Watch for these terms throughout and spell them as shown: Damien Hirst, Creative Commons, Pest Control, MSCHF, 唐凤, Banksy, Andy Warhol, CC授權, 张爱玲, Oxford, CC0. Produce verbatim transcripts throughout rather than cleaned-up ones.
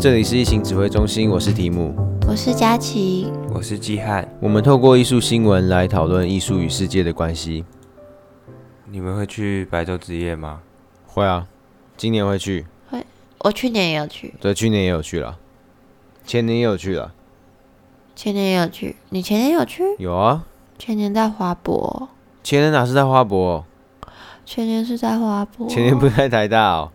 这里是艺行指挥中心，我是提姆，我是佳琪，我是季汉。我们透过艺术新闻来讨论艺术与世界的关系。你们会去白昼之夜吗？会啊，今年会去。会，我去年也有去。对，去年也有去了，前年也有去了。前年也有去，你前年有去？有啊。前年在花博。前年哪是在花博？前年是在花博。前年不在台大哦。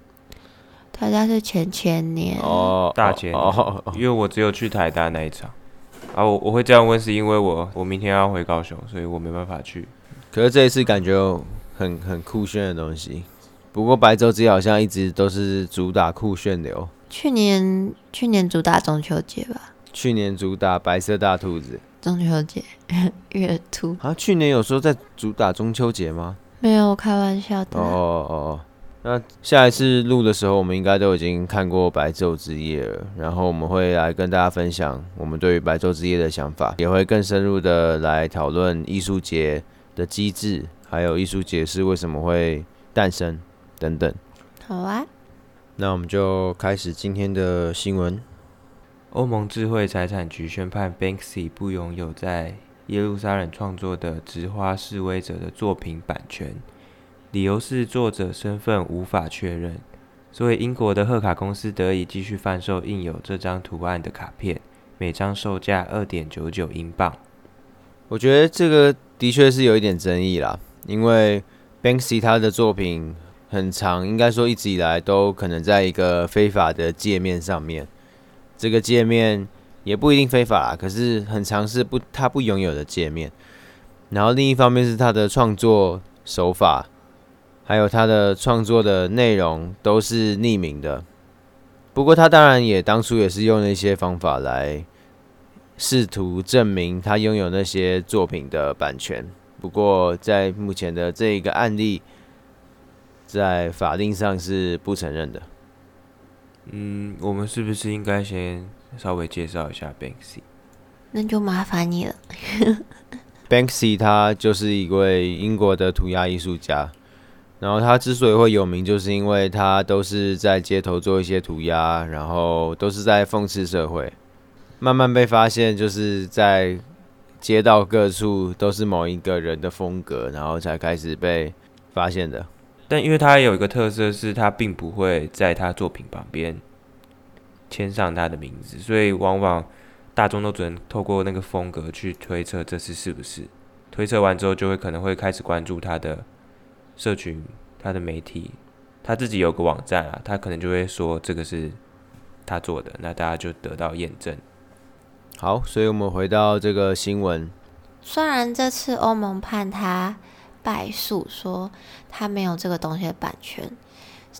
台大是前前年哦，大前年、哦哦，因为我只有去台大那一场啊。我我会这样问是因为我我明天要回高雄，所以我没办法去。可是这一次感觉很很酷炫的东西，不过白昼之夜好像一直都是主打酷炫流。去年去年主打中秋节吧？去年主打白色大兔子。中秋节月兔啊？去年有说在主打中秋节吗？没有，开玩笑的。哦哦哦。那下一次录的时候，我们应该都已经看过白昼之夜了，然后我们会来跟大家分享我们对于白昼之夜的想法，也会更深入的来讨论艺术节的机制，还有艺术节是为什么会诞生等等。好啊，那我们就开始今天的新闻。欧盟智慧财产局宣判 Banksy 不拥有在耶路撒冷创作的直花示威者的作品版权，理由是作者身份无法确认，所以英国的贺卡公司得以继续贩售印有这张图案的卡片，每张售价 二点九九 英镑。我觉得这个的确是有一点争议啦，因为 Banksy 他的作品很长，应该说一直以来都可能在一个非法的界面上面，这个界面也不一定非法啦，可是很常是不他不拥有的界面。然后另一方面是他的创作手法还有他的创作的内容都是匿名的，不过他当然也当初也是用那些方法来试图证明他拥有那些作品的版权。不过在目前的这一个案例，在法令上是不承认的。嗯，我们是不是应该先稍微介绍一下 Banksy？ 那就麻烦你了。Banksy 他就是一位英国的涂鸦艺术家。然后他之所以会有名，就是因为他都是在街头做一些涂鸦，然后都是在讽刺社会。慢慢被发现，就是在街道各处都是某一个人的风格，然后才开始被发现的。但因为他有一个特色是，他并不会在他作品旁边签上他的名字，所以往往大众都只能透过那个风格去推测这次是不是。推测完之后，就会可能会开始关注他的社群，他的媒体，他自己有个网站啊，他可能就会说这个是他做的，那大家就得到验证。好，所以我们回到这个新闻。虽然这次欧盟判他败诉，说他没有这个东西的版权，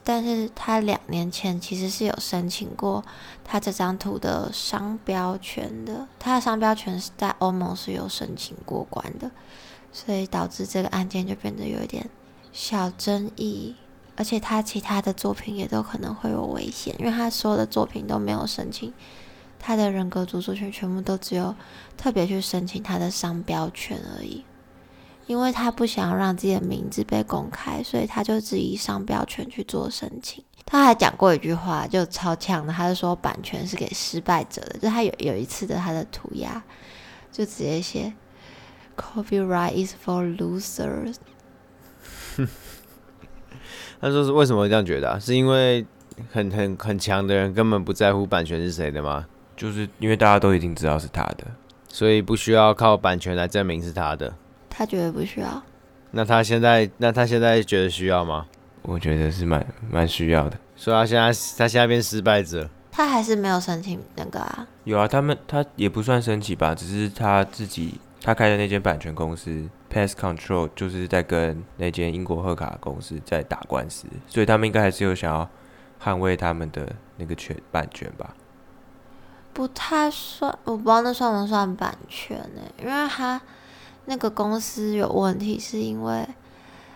但是他两年前其实是有申请过他这张图的商标权的，他的商标权是在欧盟是有申请过关的，所以导致这个案件就变得有一点小争议，而且他其他的作品也都可能会有危险，因为他所有的作品都没有申请他的人格著作权，全部都只有特别去申请他的商标权而已。因为他不想让自己的名字被公开，所以他就只以商标权去做申请。他还讲过一句话，就超呛的，他就说版权是给失败者的，就他有有一次的他的涂鸦，就直接写 Copyright is for losers。他说是为什么会这样觉得啊？是因为很很很强的人根本不在乎版权是谁的吗？就是因为大家都已经知道是他的，所以不需要靠版权来证明是他的。他觉得不需要。那他现在，那他现在觉得需要吗？我觉得是蛮蛮需要的。所以他现在他现在变失败者。他还是没有申请那个啊？有啊，他们他也不算申请吧，只是他自己。他开的那间版权公司 Pest Control 就是在跟那间英国贺卡公司在打官司，所以他们应该还是有想要捍卫他们的那个权版权吧？不太算，我不知道那算不算版权呢、欸？因为他那个公司有问题，是因为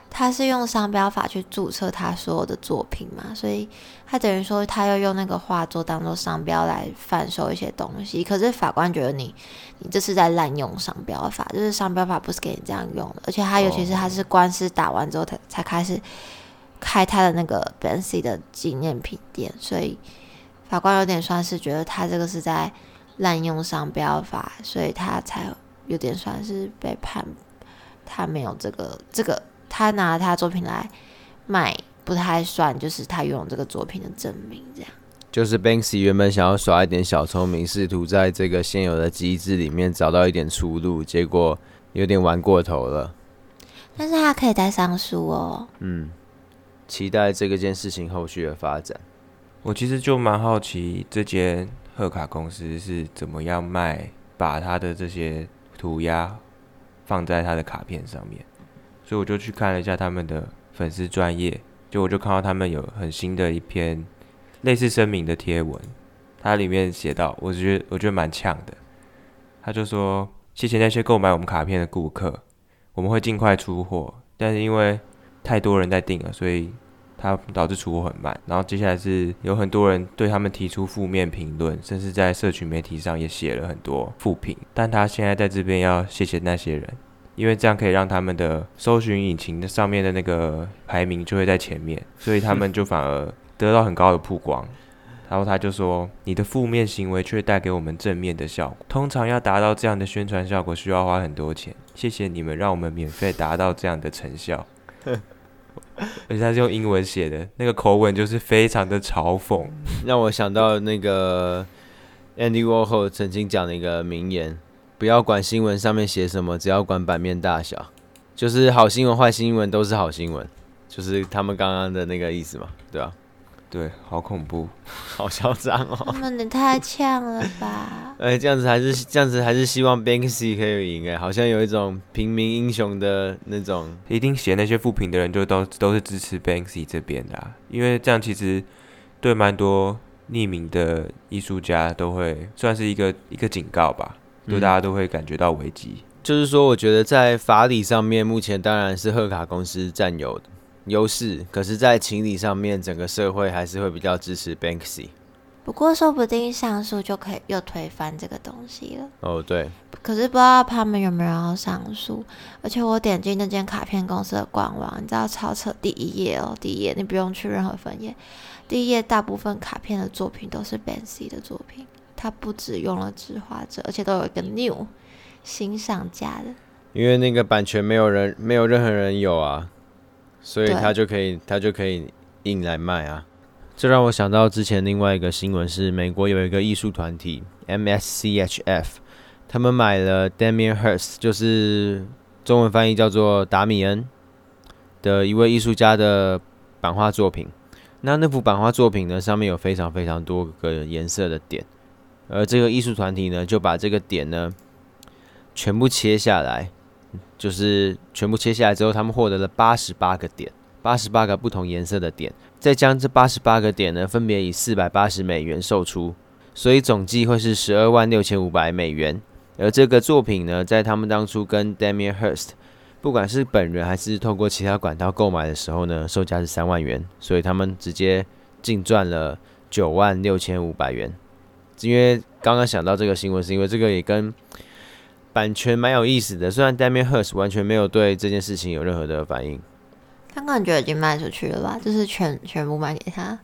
他是用商标法去注册他所有的作品嘛，所以他等于说他又用那个画作当做商标来贩售一些东西。可是法官觉得你，你这是在滥用商标法，就是商标法不是给你这样用的。而且他尤其是他是官司打完之后才才开始开他的那个 Banksy 的纪念品店，所以法官有点算是觉得他这个是在滥用商标法，所以他才有点算是被判他没有这个这个他拿他作品来卖不太算就是他拥有这个作品的证明。这样就是 Banksy 原本想要耍一点小聪明，试图在这个现有的机制里面找到一点出路，结果有点玩过头了。但是他可以再上诉哦。嗯，期待这个件事情后续的发展。我其实就蛮好奇这间贺卡公司是怎么样卖把他的这些涂鸦放在他的卡片上面，所以我就去看了一下他们的粉丝专页，就我就看到他们有很新的一篇类似声明的贴文，它里面写到，我觉得我觉得蛮呛的。他就说：“谢谢那些购买我们卡片的顾客，我们会尽快出货，但是因为太多人在订了，所以它导致出货很慢。”然后接下来是有很多人对他们提出负面评论，甚至在社群媒体上也写了很多负评。但他现在在这边要谢谢那些人，因为这样可以让他们的搜寻引擎上面的那个排名就会在前面，所以他们就反而得到很高的曝光。然后他就说，你的负面行为却带给我们正面的效果，通常要达到这样的宣传效果需要花很多钱，谢谢你们让我们免费达到这样的成效。而且他是用英文写的，那个口吻就是非常的嘲讽，让我想到那个 Andy Warhol 曾经讲的一个名言，不要管新闻上面写什么，只要管版面大小，就是好新闻坏新闻都是好新闻，就是他们刚刚的那个意思嘛，对吧、啊？对，好恐怖，好嚣张哦！他们也太呛了吧！哎、欸，这样子还是这样子还是希望 Banksy 可以赢哎，好像有一种平民英雄的那种。一定写那些负评的人就都都是支持 Banksy 这边的、啊，因为这样其实对蛮多匿名的艺术家都会算是一个一个警告吧，对大家都会感觉到危机、嗯。就是说，我觉得在法理上面，目前当然是贺卡公司占有的优势，可是在情理上面整个社会还是会比较支持 Banksy。 不过说不定上诉就可以又推翻这个东西了哦，对，可是不知道他们有没有要上诉。而且我点进那间卡片公司的官网，你知道超扯，第一页哦，第一页你不用去任何分页，第一页大部分卡片的作品都是 Banksy 的作品，他不只用了植画者，而且都有一个 new 新上架的，因为那个版权没有人没有任何人有啊，所以他就可以，他就可以硬来卖啊！这让我想到之前另外一个新闻是，美国有一个艺术团体 M S C H F， 他们买了 Damien Hirst， 就是中文翻译叫做达米恩的一位艺术家的版画作品。那那幅版画作品呢，上面有非常非常多个颜色的点，而这个艺术团体呢，就把这个点呢全部切下来。就是全部切下来之后，他们获得了八十八个点，八十八个不同颜色的点，再将这八十八个点呢，分别以四百八十美元售出，所以总计会是十二万六千五百美元。而这个作品呢，在他们当初跟 Damien Hirst， 不管是本人还是透过其他管道购买的时候呢，售价是三万元，所以他们直接净赚了九万六千五百元。因为刚刚想到这个新闻，是因为这个也跟版权蛮有意思的，虽然 Damien Hirst 完全没有对这件事情有任何的反应，他感觉已经卖出去了吧，就是 全, 全部卖给他，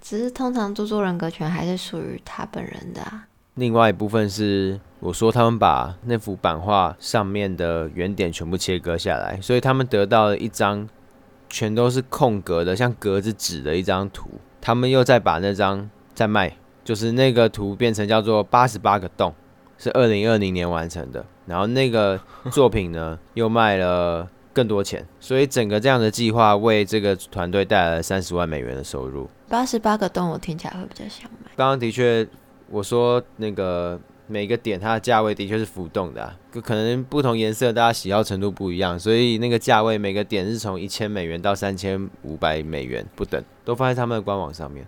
只是通常著作人格权还是属于他本人的啊。另外一部分是我说他们把那幅版画上面的原点全部切割下来，所以他们得到了一张全都是空格的，像格子纸的一张图，他们又再把那张再卖，就是那个图变成叫做八十八个洞，是二零二零年完成的，然后那个作品呢又卖了更多钱，所以整个这样的计划为这个团队带来了三十万美元的收入。八十八个洞我听起来会比较想买。刚刚的确我说那个每个点它的价位的确是浮动的、啊、可能不同颜色大家喜好程度不一样，所以那个价位每个点是从一千美元到三千五百美元不等，都放在他们的官网上面。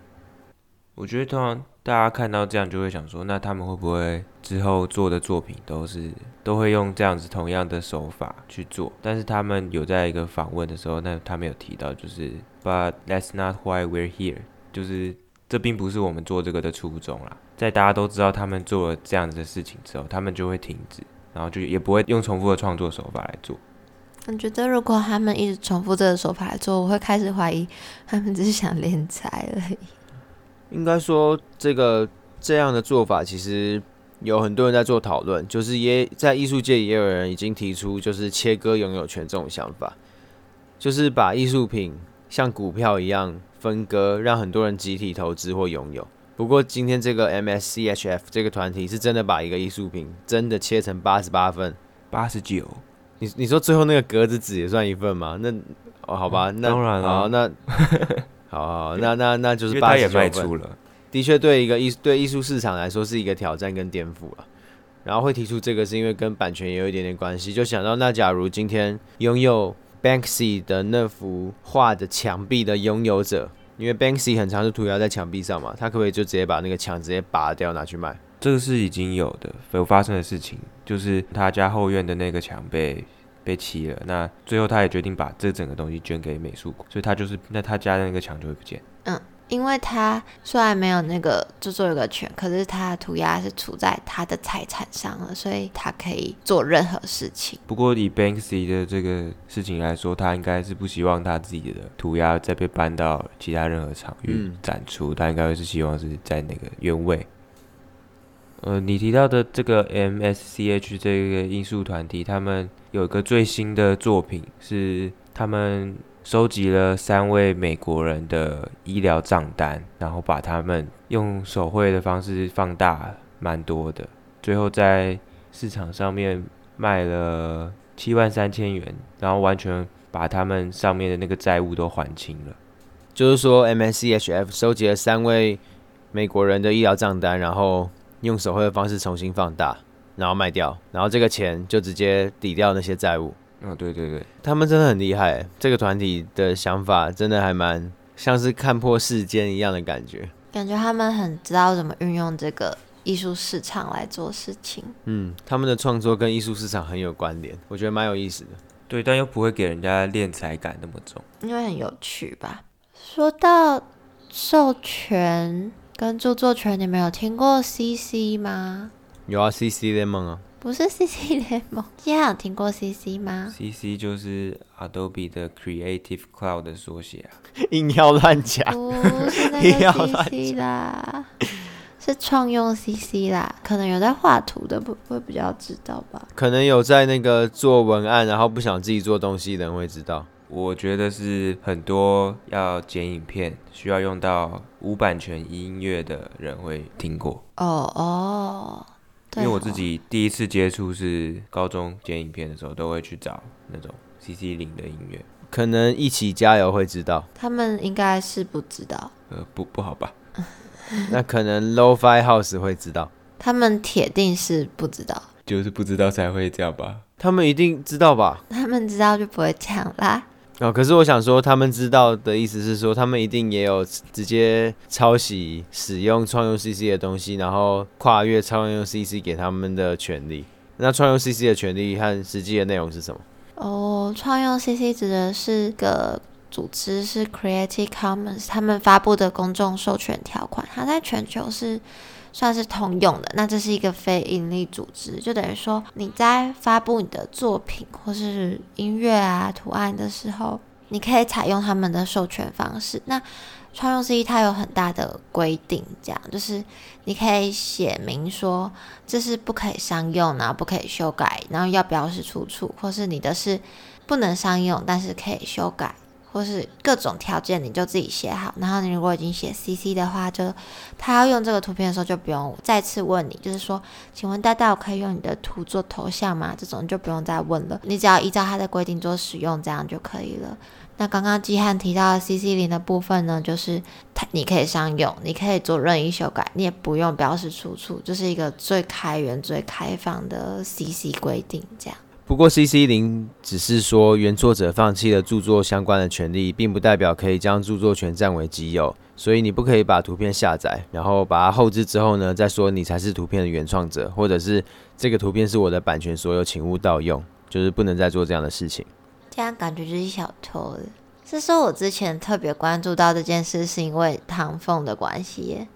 我觉得通常大家看到这样就会想说，那他们会不会之后做的作品都是都会用这样子同样的手法去做？但是他们有在一个访问的时候，那他们有提到就是 ，But that's not why we're here， 就是这并不是我们做这个的初衷啦。在大家都知道他们做了这样子的事情之后，他们就会停止，然后就也不会用重复的创作手法来做。我觉得如果他们一直重复这个手法来做，我会开始怀疑他们只是想敛财而已。应该说这个这样的做法，其实有很多人在做讨论，就是也在艺术界也有人已经提出，就是切割拥有权这种想法，就是把艺术品像股票一样分割，让很多人集体投资或拥有。不过今天这个 M S C H F 这个团体是真的把一个艺术品真的切成八十八份，八十九。你你说最后那个格子纸也算一份吗？那、哦、好吧，那当然了、啊。好，那好好，那那那就是八十九份。因为他也卖出了。的确，对一个艺对艺术市场来说是一个挑战跟颠覆了、啊。然后会提出这个是因为跟版权也有一点点关系，就想到那假如今天拥有 Banksy 的那幅画的墙壁的拥有者。因为 Banksy 很常是涂鸦在墙壁上嘛，他可不可以就直接把那个墙直接拔掉拿去卖？这个是已经有的有发生的事情，就是他家后院的那个墙被被漆了，那最后他也决定把这整个东西捐给美术馆，所以他就是那他家的那个墙就会不见。嗯，因为他虽然没有那个著作有权，可是他的涂鸦是处在他的财产上了，所以他可以做任何事情。不过以 Banksy 的这个事情来说，他应该是不希望他自己的涂鸦再被搬到其他任何场域展出、嗯、他应该是希望是在那个原位。呃，你提到的这个 M S C H 这个艺术团体，他们有一个最新的作品是他们收集了三位美国人的医疗账单，然后把他们用手绘的方式放大蛮多的，最后在市场上面卖了七万三千元，然后完全把他们上面的那个债务都还清了。就是说 M S C H F 收集了三位美国人的医疗账单，然后用手绘的方式重新放大，然后卖掉，然后这个钱就直接抵掉那些债务。哦，对对对，他们真的很厉害，这个团体的想法真的还蛮像是看破世间一样的感觉，感觉他们很知道怎么运用这个艺术市场来做事情。嗯，他们的创作跟艺术市场很有关联，我觉得蛮有意思的。对，但又不会给人家敛财感那么重，因为很有趣吧。说到授权跟著作权，你们有听过 C C 吗？有啊 ，C C 联盟啊。不是 C C 联盟，大家有听过 C C 吗？ C C 就是 Adobe 的 Creative Cloud 的缩写啊。硬要乱讲，不是那个 C C 啦，是创用 C C 啦。可能有在画图的会比较知道吧。可能有在那个做文案，然后不想自己做东西的人会知道。我觉得是很多要剪影片需要用到无版权音乐的人会听过。哦哦。因为我自己第一次接触是高中剪影片的时候，都会去找那种 C C 零的音乐。可能一起加油会知道，他们应该是不知道。呃，不不好吧？那可能 Lo-Fi House 会知道，他们铁定是不知道，就是不知道才会这样吧？他们一定知道吧？他们知道就不会这样啦。哦，可是我想说，他们知道的意思是说，他们一定也有直接抄袭、使用创用 C C 的东西，然后跨越创用 C C 给他们的权利。那创用 C C 的权利和实际的内容是什么？哦，创用 C C 指的是个组织，是 Creative Commons 他们发布的公众授权条款，它在全球是算是通用的。那这是一个非盈利组织，就等于说你在发布你的作品或是音乐啊图案的时候，你可以采用他们的授权方式。那创用 C C 它有很大的规定，这样就是你可以写明说这是不可以商用，然后不可以修改，然后要标示出处，或是你的是不能商用但是可以修改，或是各种条件你就自己写好。然后你如果已经写 C C 的话，就他要用这个图片的时候就不用再次问你，就是说请问大大我可以用你的图做头像吗？这种就不用再问了，你只要依照他的规定做使用，这样就可以了。那刚刚季汉提到的 C C 零的部分呢，就是你可以商用，你可以做任意修改，你也不用标示出处，这是一个最开源最开放的 C C 规定这样。不过 C C 零 只是说原作者放弃了著作相关的权利，并不代表可以将著作权占为己有，所以你不可以把图片下载然后把它后置之后呢再说你才是图片的原创者，或者是这个图片是我的版权所有请勿盗用，就是不能再做这样的事情。这样感觉就是小偷了。是说我之前特别关注到这件事是因为唐凤的关系耶。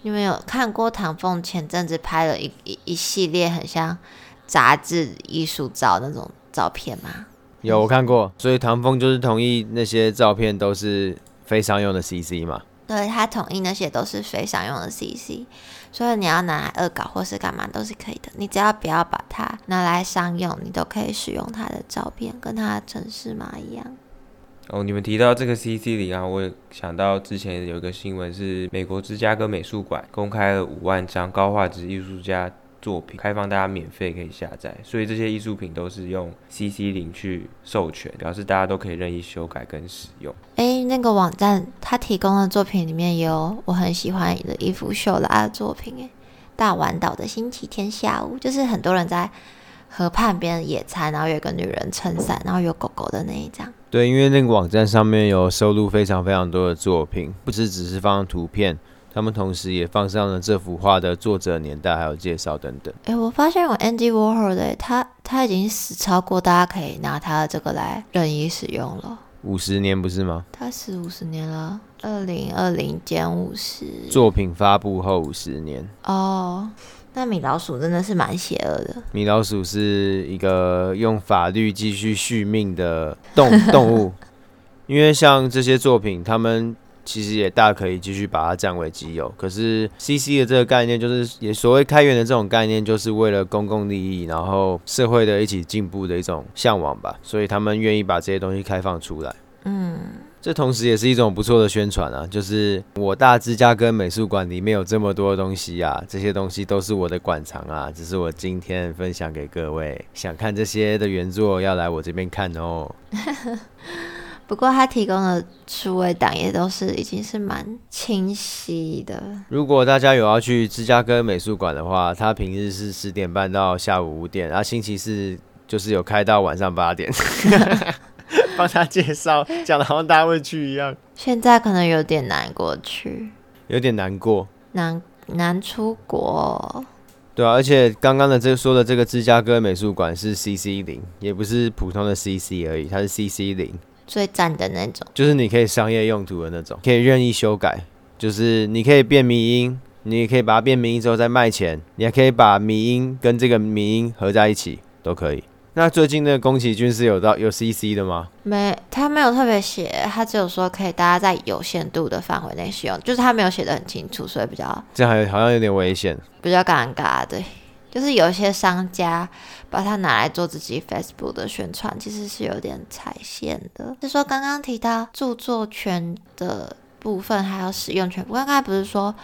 你们有看过唐凤前阵子拍了 一, 一, 一系列很像杂志艺术照那种照片吗？有，我看过。所以唐凤就是同意那些照片都是非商用的 C C 嘛。所以它统一那些都是非商用的 C C， 所以你要拿来恶搞或是干嘛都是可以的，你只要不要把它拿来商用，你都可以使用它的照片，跟它的城市码一样。哦，你们提到这个 C C 里啊，我想到之前有一个新闻是美国芝加哥美术馆公开了五万张高画质艺术家作品，开放大家免费可以下载，所以这些艺术品都是用 C C 零去授权，表示大家都可以任意修改跟使用。欸，那个网站它提供的作品里面也有我很喜欢的一幅秀拉的作品，欸，大丸岛的星期天下午，就是很多人在河畔边野餐，然后有一个女人撑伞，然后有狗狗的那一张。对，因为那个网站上面有收录非常非常多的作品，不只只是放图片，他们同时也放上了这幅画的作者年代还有介绍等等。欸，我发现有 Andy Warhol 的，欸，他, 他已经死超过大家可以拿他的这个来任意使用了，五十年不是吗？他死五十年了，二零二零减五十，作品发布后五十年。哦，oh, 那米老鼠真的是蛮邪恶的。米老鼠是一个用法律继续续命的 动, 动物，因为像这些作品，他们其实也大可以继续把它占为己有，可是 C C 的这个概念，就是也所谓开源的这种概念，就是为了公共利益然后社会的一起进步的一种向往吧，所以他们愿意把这些东西开放出来。嗯，这同时也是一种不错的宣传啊，就是我大芝加哥美术馆里面有这么多东西啊，这些东西都是我的馆藏啊，只是我今天分享给各位，想看这些的原作要来我这边看哦。不过他提供的数位档也都是已经是蛮清晰的。如果大家有要去芝加哥美术馆的话，他平日是十点半到下午五点，然后星期四就是有开到晚上八点。帮他介绍，讲的好像大家会去一样。现在可能有点难过去，有点难过，难难出国。对啊，而且刚刚的这说的这个芝加哥美术馆是 C C 零，也不是普通的 C C 而已，它是 C C 零。最赞的那种，就是你可以商业用途的那种，可以任意修改，就是你可以变迷因，你也可以把它变迷因之后再卖钱，你还可以把迷因跟这个迷因合在一起，都可以。那最近的宫崎骏是有到有 C C 的吗？没，他没有特别写，他只有说可以大家在有限度的范围内使用，就是他没有写得很清楚，所以比较这样好像有点危险，比较尴尬，对。就是有些商家把它拿来做自己 Facebook 的宣传，其实是有点踩线的。是说刚刚提到著作权的部分，还有使用权。我刚才不是说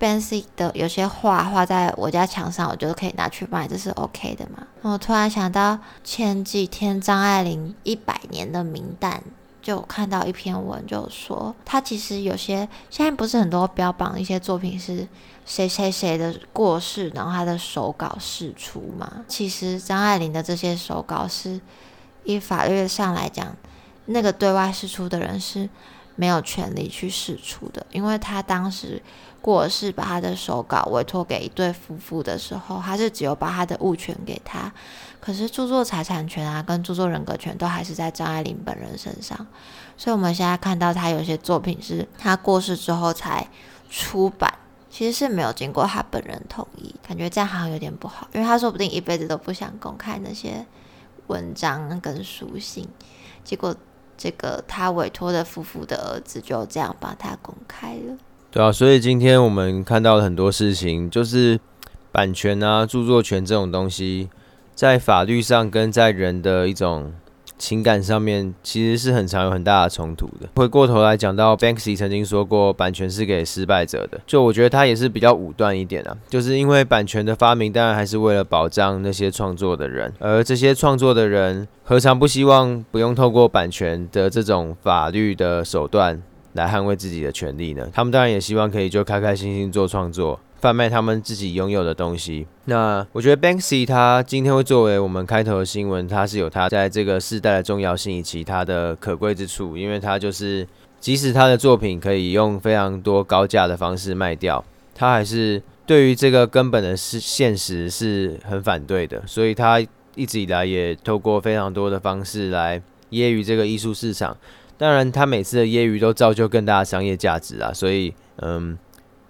Banksy 的有些画画在我家墙上，我就可以拿去卖，这是 OK 的嘛？我突然想到前几天张爱玲一百年的冥诞，就看到一篇文，就说他其实有些现在不是很多标榜一些作品是谁谁谁的过世，然后他的手稿释出嘛。其实张爱玲的这些手稿是以法律上来讲，那个对外释出的人是没有权利去释出的，因为他当时过世把他的手稿委托给一对夫妇的时候，他是只有把他的物权给他。可是著作财产权啊，跟著作人格权都还是在张爱玲本人身上，所以我们现在看到她有些作品是她过世之后才出版，其实是没有经过她本人同意，感觉这样好像有点不好，因为她说不定一辈子都不想公开那些文章跟书信，结果这个她委托的夫妇的儿子就这样帮她公开了。对啊，所以今天我们看到了很多事情，就是版权啊、著作权这种东西在法律上跟在人的一种情感上面，其实是很常有很大的冲突的。回过头来讲到 Banksy 曾经说过版权是给失败者的，就我觉得他也是比较武断一点啊，就是因为版权的发明当然还是为了保障那些创作的人，而这些创作的人何尝不希望不用透过版权的这种法律的手段来捍卫自己的权利呢？他们当然也希望可以就开开心心做创作，贩卖他们自己拥有的东西。那我觉得 Banksy 他今天会作为我们开头的新闻，他是有他在这个世代的重要性以及他的可贵之处，因为他就是即使他的作品可以用非常多高价的方式卖掉，他还是对于这个根本的现实是很反对的，所以他一直以来也透过非常多的方式来揶揄这个艺术市场。当然他每次的揶揄都造就更大的商业价值啊，所以嗯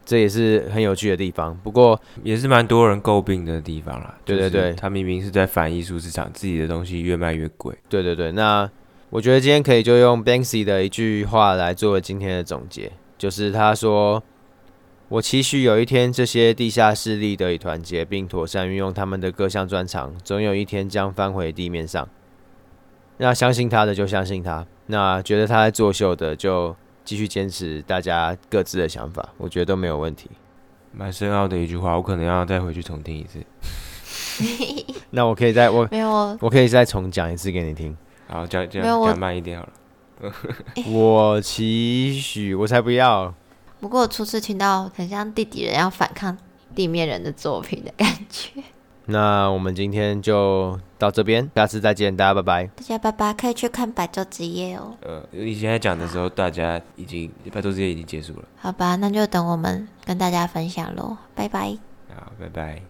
这也是很有趣的地方，不过也是蛮多人诟病的地方啦。对对对，就是他明明是在反艺术市场，自己的东西越卖越贵。对对对，那我觉得今天可以就用 Banksy 的一句话来作为今天的总结，就是他说：“我期许有一天，这些地下势力得以团结，并妥善运用他们的各项专长，总有一天将翻回地面上。”那相信他的就相信他，那觉得他在作秀的就继续坚持大家各自的想法，我觉得都没有问题。蛮深奥的一句话，我可能要再回去重听一次。那我可以再我没有，我可以再重讲一次给你听。好，讲讲讲慢一点好了。我期许，我才不要。不过我初次听到很像地底人要反抗地面人的作品的感觉。那我们今天就到这边，下次再见，大家拜拜。大家拜拜，可以去看白昼之夜哦。呃，你现在讲的时候，大家已经白昼之夜已经结束了。好吧，那就等我们跟大家分享咯，拜拜。好，拜拜。